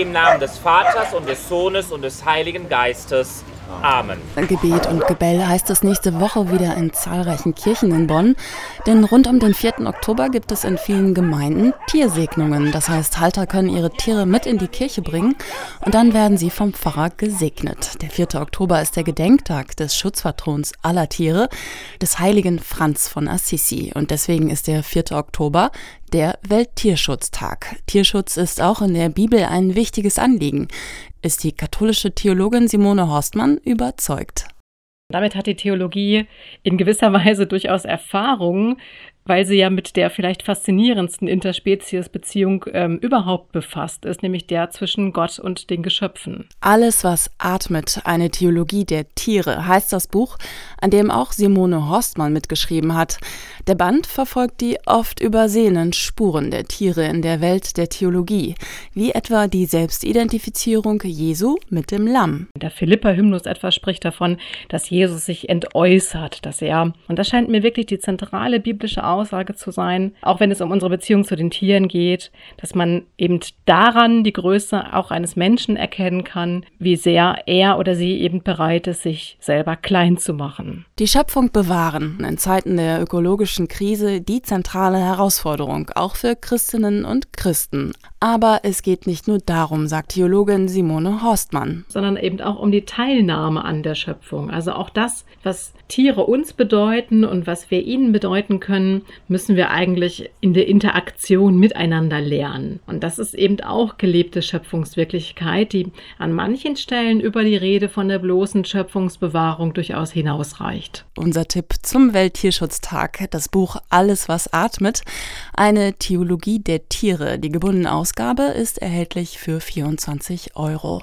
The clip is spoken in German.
Im Namen des Vaters und des Sohnes und des Heiligen Geistes. Amen. Gebet und Gebell heißt es nächste Woche wieder in zahlreichen Kirchen in Bonn. Denn rund um den 4. Oktober gibt es in vielen Gemeinden Tiersegnungen. Das heißt, Halter können ihre Tiere mit in die Kirche bringen und dann werden sie vom Pfarrer gesegnet. Der 4. Oktober ist der Gedenktag des Schutzpatrons aller Tiere, des heiligen Franz von Assisi. Und deswegen ist der 4. Oktober der Welttierschutztag. Tierschutz ist auch in der Bibel ein wichtiges Anliegen, ist die katholische Theologin Simone Horstmann überzeugt. Damit hat die Theologie in gewisser Weise durchaus Erfahrung, weil sie ja mit der vielleicht faszinierendsten Interspezies-Beziehung überhaupt befasst ist, nämlich der zwischen Gott und den Geschöpfen. Alles, was atmet, eine Theologie der Tiere, heißt das Buch, an dem auch Simone Horstmann mitgeschrieben hat. Der Band verfolgt die oft übersehenen Spuren der Tiere in der Welt der Theologie, wie etwa die Selbstidentifizierung Jesu mit dem Lamm. Der Philipperhymnus etwa spricht davon, dass Jesus sich entäußert, dass er, und das scheint mir wirklich die zentrale biblische Aussage zu sein, auch wenn es um unsere Beziehung zu den Tieren geht, dass man eben daran die Größe auch eines Menschen erkennen kann, wie sehr er oder sie eben bereit ist, sich selber klein zu machen. Die Schöpfung bewahren, in Zeiten der ökologischen Krise die zentrale Herausforderung, auch für Christinnen und Christen. Aber es geht nicht nur darum, sagt Theologin Simone Horstmann, sondern eben auch um die Teilnahme an der Schöpfung. Also auch das, was Tiere uns bedeuten und was wir ihnen bedeuten können, müssen wir eigentlich in der Interaktion miteinander lernen. Und das ist eben auch gelebte Schöpfungswirklichkeit, die an manchen Stellen über die Rede von der bloßen Schöpfungsbewahrung durchaus hinausreicht. Unser Tipp zum Welttierschutztag, das Buch Alles, was atmet, eine Theologie der Tiere. Die gebundene Ausgabe ist erhältlich für 24 €.